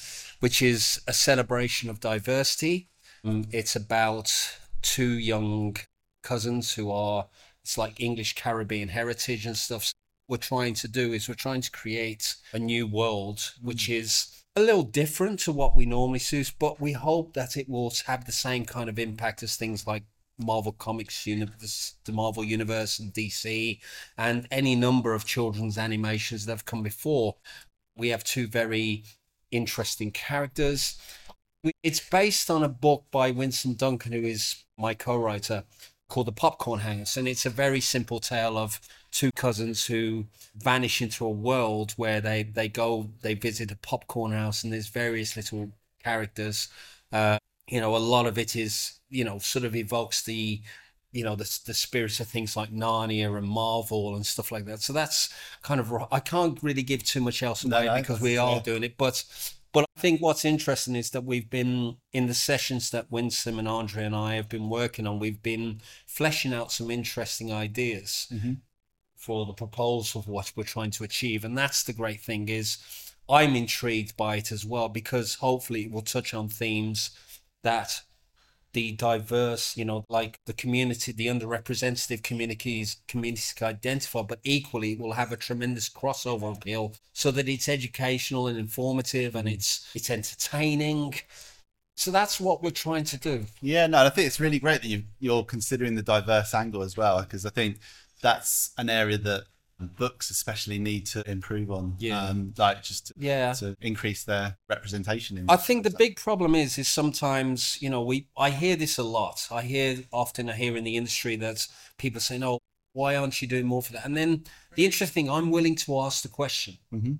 which is a celebration of diversity. It's about 2 young cousins who are, it's like English Caribbean heritage and stuff. So what we're trying to do is we're trying to create a new world, which is a little different to what we normally see, but we hope that it will have the same kind of impact as things like Marvel Comics Universe, the Marvel Universe and DC, and any number of children's animations that have come before. We have 2 very interesting characters. It's based on a book by Winsome Duncan, who is my co-writer, called The Popcorn House. And it's a very simple tale of 2 cousins who vanish into a world where they visit a popcorn house, and there's various little characters. You know, a lot of it is, you know, sort of evokes the, you know, the spirits of things like Narnia and Marvel and stuff like that. So that's kind of, I can't really give too much else away because we are doing it. But I think what's interesting is that we've been, in the sessions that Winsome and Andre and I have been working on, we've been fleshing out some interesting ideas for the proposal for what we're trying to achieve. And that's the great thing, is I'm intrigued by it as well, because hopefully it will touch on themes that the diverse, you know, like the community, the underrepresented communities can identify, but equally it will have a tremendous crossover appeal so that it's educational and informative and it's entertaining. So that's what we're trying to do. Yeah, no, I think it's really great that you're considering the diverse angle as well, because I think that's an area that books especially need to improve on, to increase their representation. I think the big problem is sometimes, you know, I hear this a lot. I hear in the industry that people say, no, why aren't you doing more for that? And then the interesting thing, I'm willing to ask the question,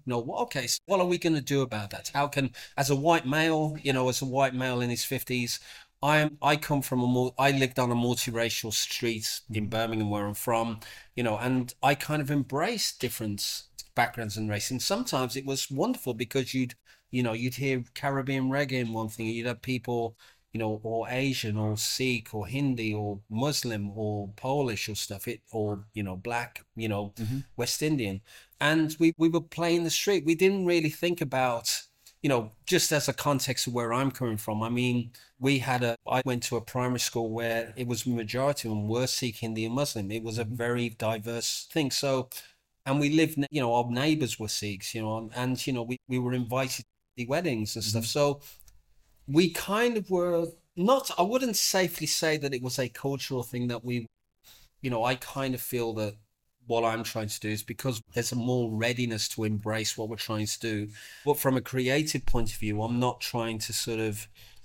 so what are we going to do about that? How can, as a white male in his 50s, I lived on a multiracial street in Birmingham, where I'm from, you know, and I kind of embraced different backgrounds and race. And sometimes it was wonderful because you'd hear Caribbean reggae in one thing, and you'd have people, you know, or Asian or Sikh or Hindi or Muslim or Polish or black, West Indian. And we were playing the street. We didn't really think about, you know, just as a context of where I'm coming from. I mean, I went to a primary school where it was majority of them were Sikh, Hindi and Muslim. It was a very diverse thing. So, and we lived, you know, our neighbors were Sikhs, you know, and, you know, we were invited to the weddings and stuff. So we kind of were not, I wouldn't safely say that it was a cultural thing that we, you know, I kind of feel that what I'm trying to do is because there's a more readiness to embrace what we're trying to do. But from a creative point of view, I'm not trying to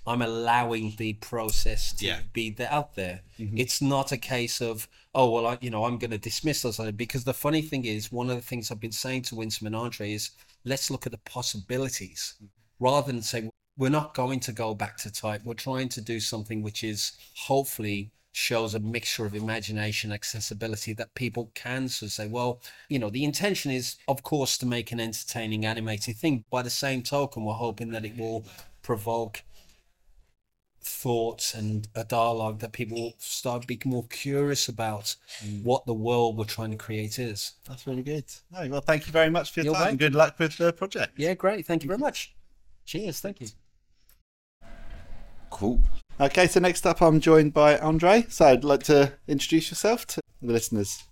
I'm allowing the process to be out there. Mm-hmm. It's not a case of, I'm going to dismiss or something, because the funny thing is, one of the things I've been saying to Winsome and Andre is, let's look at the possibilities rather than saying, we're not going to go back to type. We're trying to do something which is hopefully shows a mixture of imagination, accessibility, that people can sort of say, well, you know, the intention is, of course, to make an entertaining animated thing. By the same token, we're hoping that it will provoke thoughts and a dialogue that people will start being more curious about what the world we're trying to create is. That's really good. No, well, thank you very much for your time. And good luck with the project. Yeah, great. Thank you very much. Cheers. Thank you. Cool. Okay, so next up I'm joined by Andre, so I'd like to introduce yourself to the listeners.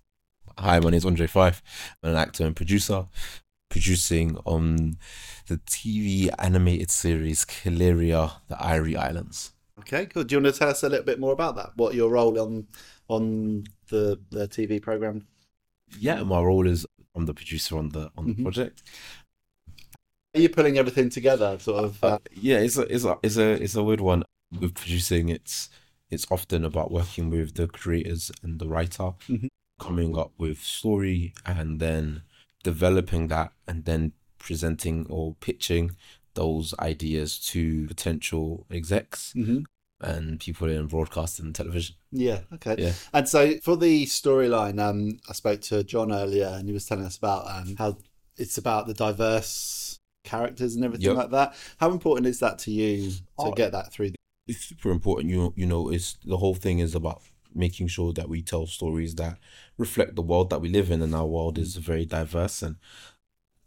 Hi, my name is Andre Fife. I'm an actor and producer, producing on the TV animated series Calaria: The Irie Islands. Okay, cool. Do you want to tell us a little bit more about that? What your role on the TV programme? Yeah, my role is I'm the producer on the project. Are you pulling everything together, sort of? Yeah, it's a weird one. With producing, it's often about working with the creators and the writer, coming up with story and then developing that and then presenting or pitching those ideas to potential execs and people in broadcasting and television. Yeah, okay. Yeah. And so for the storyline, I spoke to John earlier and he was telling us about how it's about the diverse characters and everything like that. How important is that to you to get that through? It's super important. You know, it's the whole thing is about making sure that we tell stories that reflect the world that we live in, and our world is a very diverse and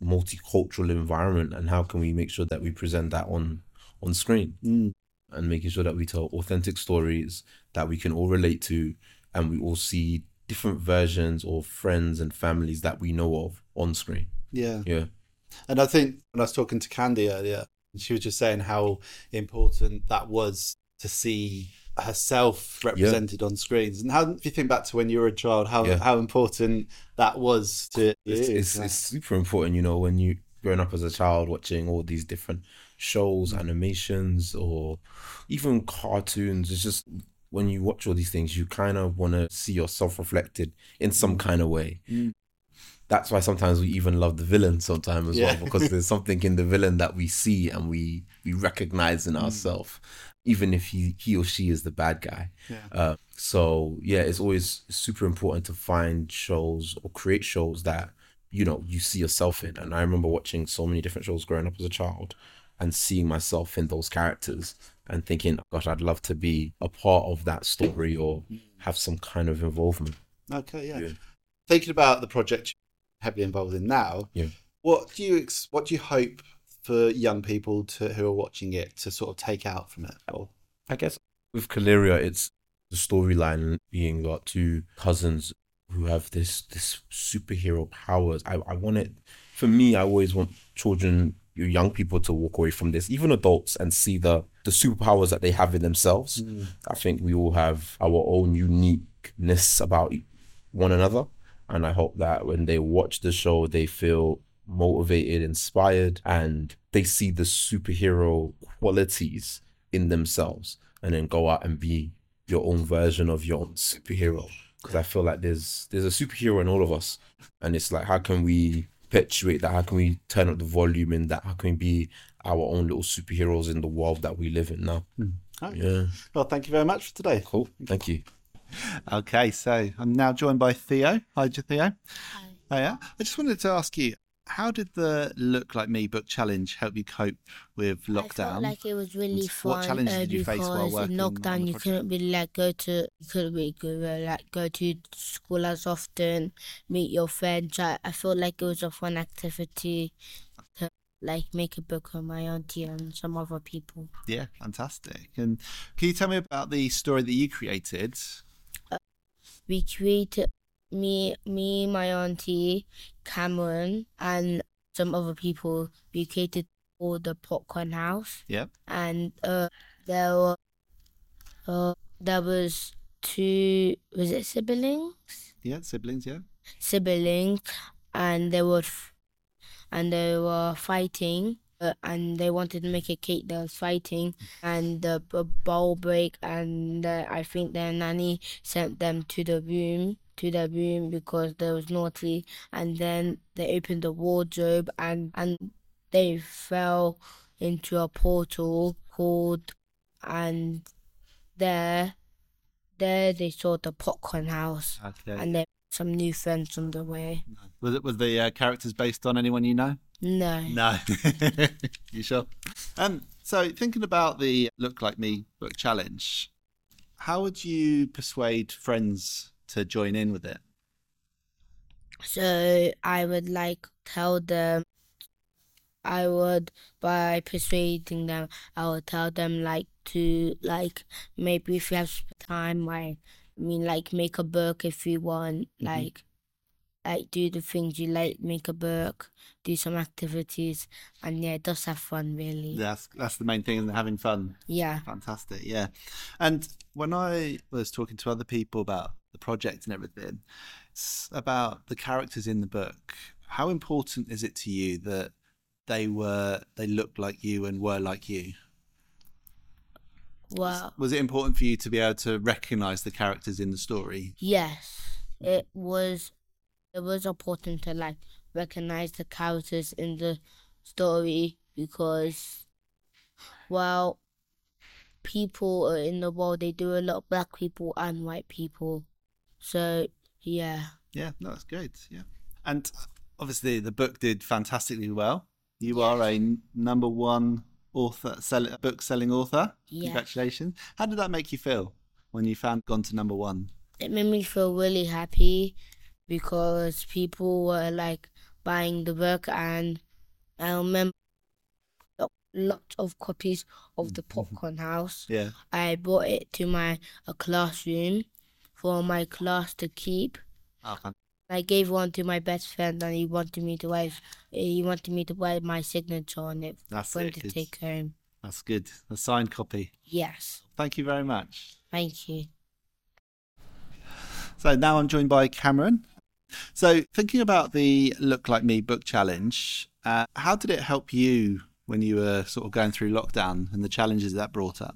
multicultural environment, and how can we make sure that we present that on screen and making sure that we tell authentic stories that we can all relate to, and we all see different versions or friends and families that we know of on screen. Yeah. And I think when I was talking to Candy earlier, she was just saying how important that was to see herself represented on screens. And how, if you think back to when you were a child, how important that was to you. It's super important, you know, when you growing up as a child, watching all these different shows, animations, or even cartoons. It's just when you watch all these things, you kind of want to see yourself reflected in some kind of way. Mm. That's why sometimes we even love the villain sometimes as well, because there's something in the villain that we see and we recognize in ourselves, even if he or she is the bad guy. Yeah. It's always super important to find shows or create shows that, you know, you see yourself in. And I remember watching so many different shows growing up as a child and seeing myself in those characters and thinking, gosh, I'd love to be a part of that story or have some kind of involvement. Okay, yeah. Thinking about the project heavily involved in now, what do you hope for young people who are watching it to sort of take out from it? I guess with Calaria, it's the storyline being got two cousins who have this superhero powers. I want it. For me, I always want children, young people, to walk away from this, even adults, and see the superpowers that they have in themselves. Mm. I think we all have our own uniqueness about one another. And I hope that when they watch the show, they feel motivated, inspired, and they see the superhero qualities in themselves, and then go out and be your own version of your own superhero. Because I feel like there's a superhero in all of us. And it's like, how can we perpetuate that? How can we turn up the volume in that? How can we be our own little superheroes in the world that we live in now? Mm. Right. Yeah. Well, thank you very much for today. Cool. Thank you. Okay, so I'm now joined by Theo. Hi, Theo. Hi. Hiya. I just wanted to ask you, how did the Look Like Me Book Challenge help you cope with lockdown? I felt like it was really fun. What challenges did you face while working? Because in lockdown, you couldn't really go to school as often, meet your friends. I felt like it was a fun activity to make a book with my auntie and some other people. Yeah, fantastic. And can you tell me about the story that you created? We created. Me, my auntie, Cameron, and some other people, we created for The Popcorn House. Yep. And there was two, was it siblings? Yeah, siblings, yeah. Siblings, and they were fighting, and they wanted to make a cake that was fighting, and the bowl break, and I think their nanny sent them to their room because they was naughty, and then they opened the wardrobe and they fell into a portal and there they saw the Popcorn House. Okay. And they some new friends on the way. Was the characters based on anyone you know? No. You sure? So thinking about the Look Like Me Book Challenge, how would you persuade friends to join in with it? So I would tell them to maybe if you have time, make a book if you want. Mm-hmm. Do the things you like, make a book, do some activities, and yeah, just have fun really. That's the main thing, isn't it? Having fun. Yeah. Fantastic. Yeah. And when I was talking to other people about the project and everything, it's about the characters in the book. How important is it to you that they looked like you and were like you? Well, was it important for you to be able to recognize the characters in the story? Yes, it was important to recognize the characters in the story, because people in the world, they do a lot of black people and white people. So, yeah. Yeah, no, that's good, yeah. And obviously the book did fantastically well. You are a number one author, book-selling author. Yeah. Congratulations. How did that make you feel when you gone to number one? It made me feel really happy because people were, buying the book, and I remember lots of copies of The Popcorn House. Yeah. I brought it to a classroom for my class to keep. Okay. I gave one to my best friend, and he wanted me to write my signature on it to take home. That's good. A signed copy. Yes. Thank you very much. Thank you. So now I'm joined by Cameron. So thinking about the Look Like Me Book Challenge, how did it help you when you were sort of going through lockdown and the challenges that brought up?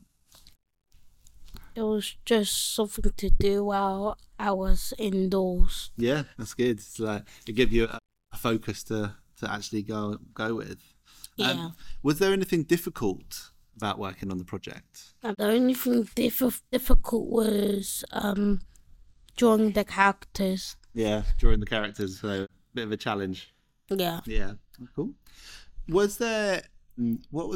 It was just something to do while I was indoors. Yeah, that's good. It's it gave you a focus to actually go with. Yeah. Was there anything difficult about working on the project? The only thing difficult was drawing the characters. Yeah, drawing the characters. So a bit of a challenge. Yeah. Yeah, cool. What was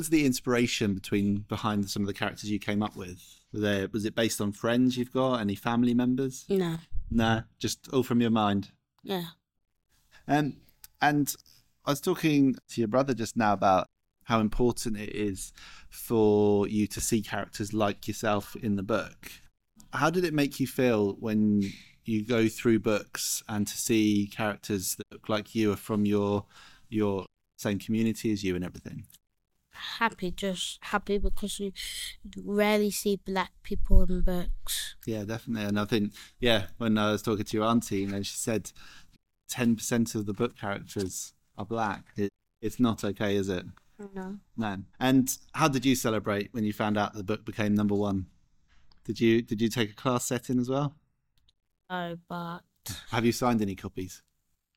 the inspiration behind some of the characters you came up with? Was it based on friends you've got? Any family members? No. No, just all from your mind? Yeah. And I was talking to your brother just now about how important it is for you to see characters like yourself in the book. How did it make you feel when you go through books and to see characters that look like you are from your same community as you and everything? Happy because you rarely see black people in books. Yeah, definitely. And I think, yeah, when I was talking to your auntie and she said 10% of the book characters are black, it's not okay, is it? No. No. And how did you celebrate when you found out the book became number one? Did you take a class setting as well? No, but... Have you signed any copies?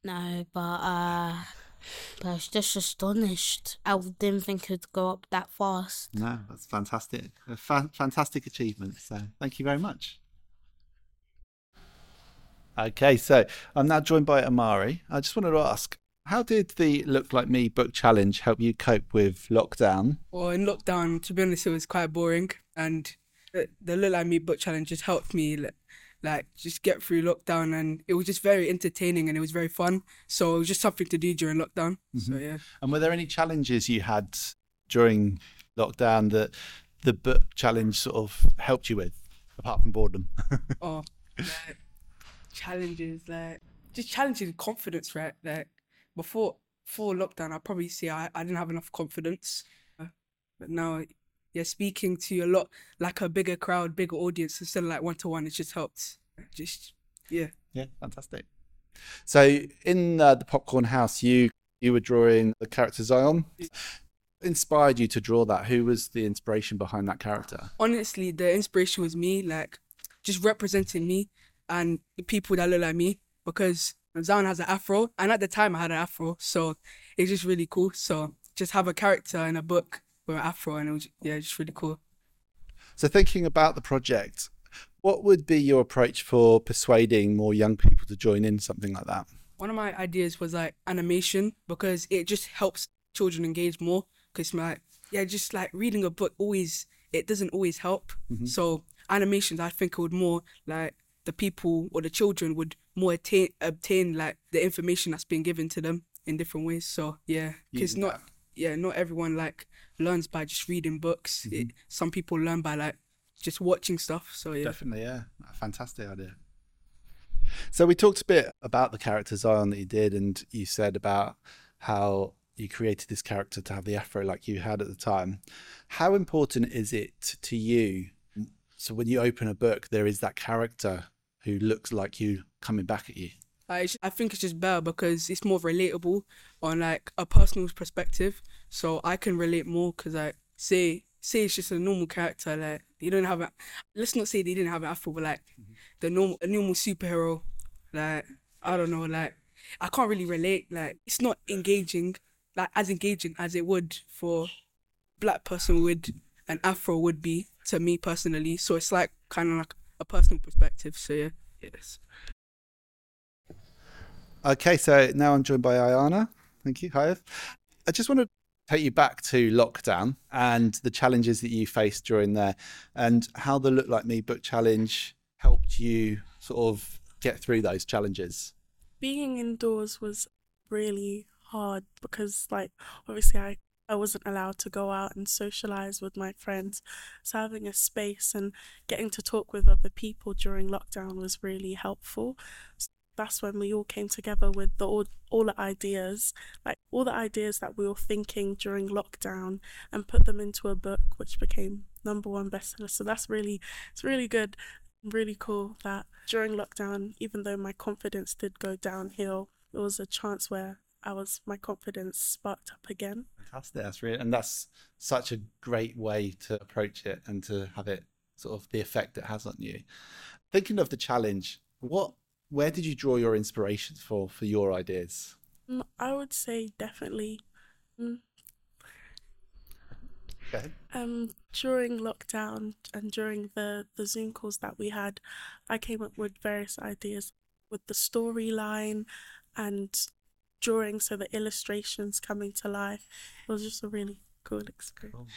No, but I was just astonished. I didn't think it would go up that fast. No, that's fantastic. A fantastic achievement. So thank you very much. Okay, so I'm now joined by Amaru. I just wanted to ask, how did the Look Like Me Book Challenge help you cope with lockdown? Well, in lockdown, to be honest, it was quite boring. And the Look Like Me Book Challenge just helped me like just get through lockdown, and it was just very entertaining and it was very fun, so it was just something to do during lockdown. Mm-hmm. So yeah. And were there any challenges you had during lockdown that the book challenge sort of helped you with apart from boredom? Oh, like challenges, like just challenging confidence, right? Like before lockdown I'd probably say I didn't have enough confidence, but now yeah, speaking to a lot, like a bigger crowd, bigger audience, instead of like one-to-one, it just helped. Just, yeah. Yeah, fantastic. So in the Popcorn House, you were drawing the character Zion. What inspired you to draw that? Who was the inspiration behind that character? Honestly, the inspiration was me, like just representing me and the people that look like me, because Zion has an afro, and at the time I had an afro, so it's just really cool. So just have a character in a book with an afro, and it was, yeah, just really cool. So thinking about the project, what would be your approach for persuading more young people to join in something like that? One of my ideas was like animation, because it just helps children engage more, because like, yeah, just like reading a book always, it doesn't always help. Mm-hmm. So animations, I think it would more like the people or the children would more obtain like the information that's been given to them in different ways. So yeah, because not everyone like learns by just reading books. Mm-hmm. Some people learn by like just watching stuff. So yeah, definitely, yeah, a fantastic idea. So we talked a bit about the character Zion that you did, and you said about how you created this character to have the afro like you had at the time. How important is it to you? So when you open a book, there is that character who looks like you coming back at you. I think it's just better because it's more relatable on like a personal perspective, so I can relate more, because like say it's just a normal character, like you don't have a, let's not say they didn't have an afro, but like a normal superhero, like I don't know, like I can't really relate, like it's not engaging, like as engaging as it would for black person with an afro would be to me personally. So it's like kind of like a personal perspective. So yeah, yes. Okay, so now I'm joined by Ayana. Thank you. Hi. I just want to take you back to lockdown and the challenges that you faced during there, and how the Look Like Me Book Challenge helped you sort of get through those challenges. Being indoors was really hard because, like, obviously I wasn't allowed to go out and socialise with my friends. So having a space and getting to talk with other people during lockdown was really helpful. So that's when we all came together with all the ideas, like all the ideas that we were thinking during lockdown, and put them into a book, which became #1 bestseller. So that's really, it's really good, really cool that during lockdown, even though my confidence did go downhill, it was a chance where my confidence sparked up again. Fantastic, that's really, and that's such a great way to approach it and to have it sort of the effect it has on you. Thinking of the challenge, where did you draw your inspirations for your ideas? I would say definitely okay. During lockdown and during the Zoom calls that we had, I came up with various ideas with the storyline and drawing, so the illustrations coming to life. It was just a really cool experience. Cool.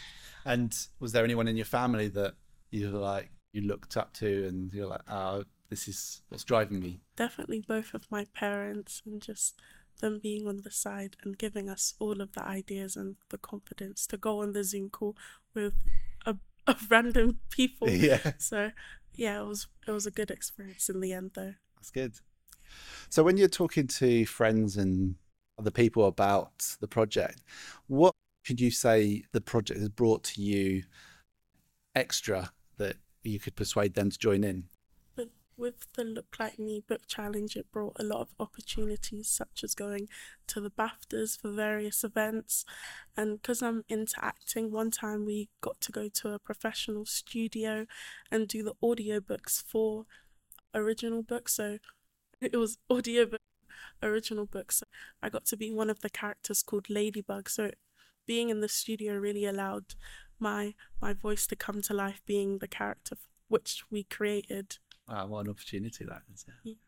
And was there anyone in your family that you like you looked up to and you're like, oh, this is what's driving me? Definitely both of my parents, and just them being on the side and giving us all of the ideas and the confidence to go on the Zoom call with a random people. Yeah. So yeah, it was a good experience in the end though. That's good. So when you're talking to friends and other people about the project, what could you say the project has brought to you extra that you could persuade them to join in? With the Look Like Me Book Challenge, it brought a lot of opportunities, such as going to the BAFTAs for various events. And because I'm into acting, one time we got to go to a professional studio and do the audiobooks for original books. So it was audiobook, original books. So I got to be one of the characters called Ladybug. So being in the studio really allowed my voice to come to life, being the character which we created. Wow, what an opportunity that is. Yeah.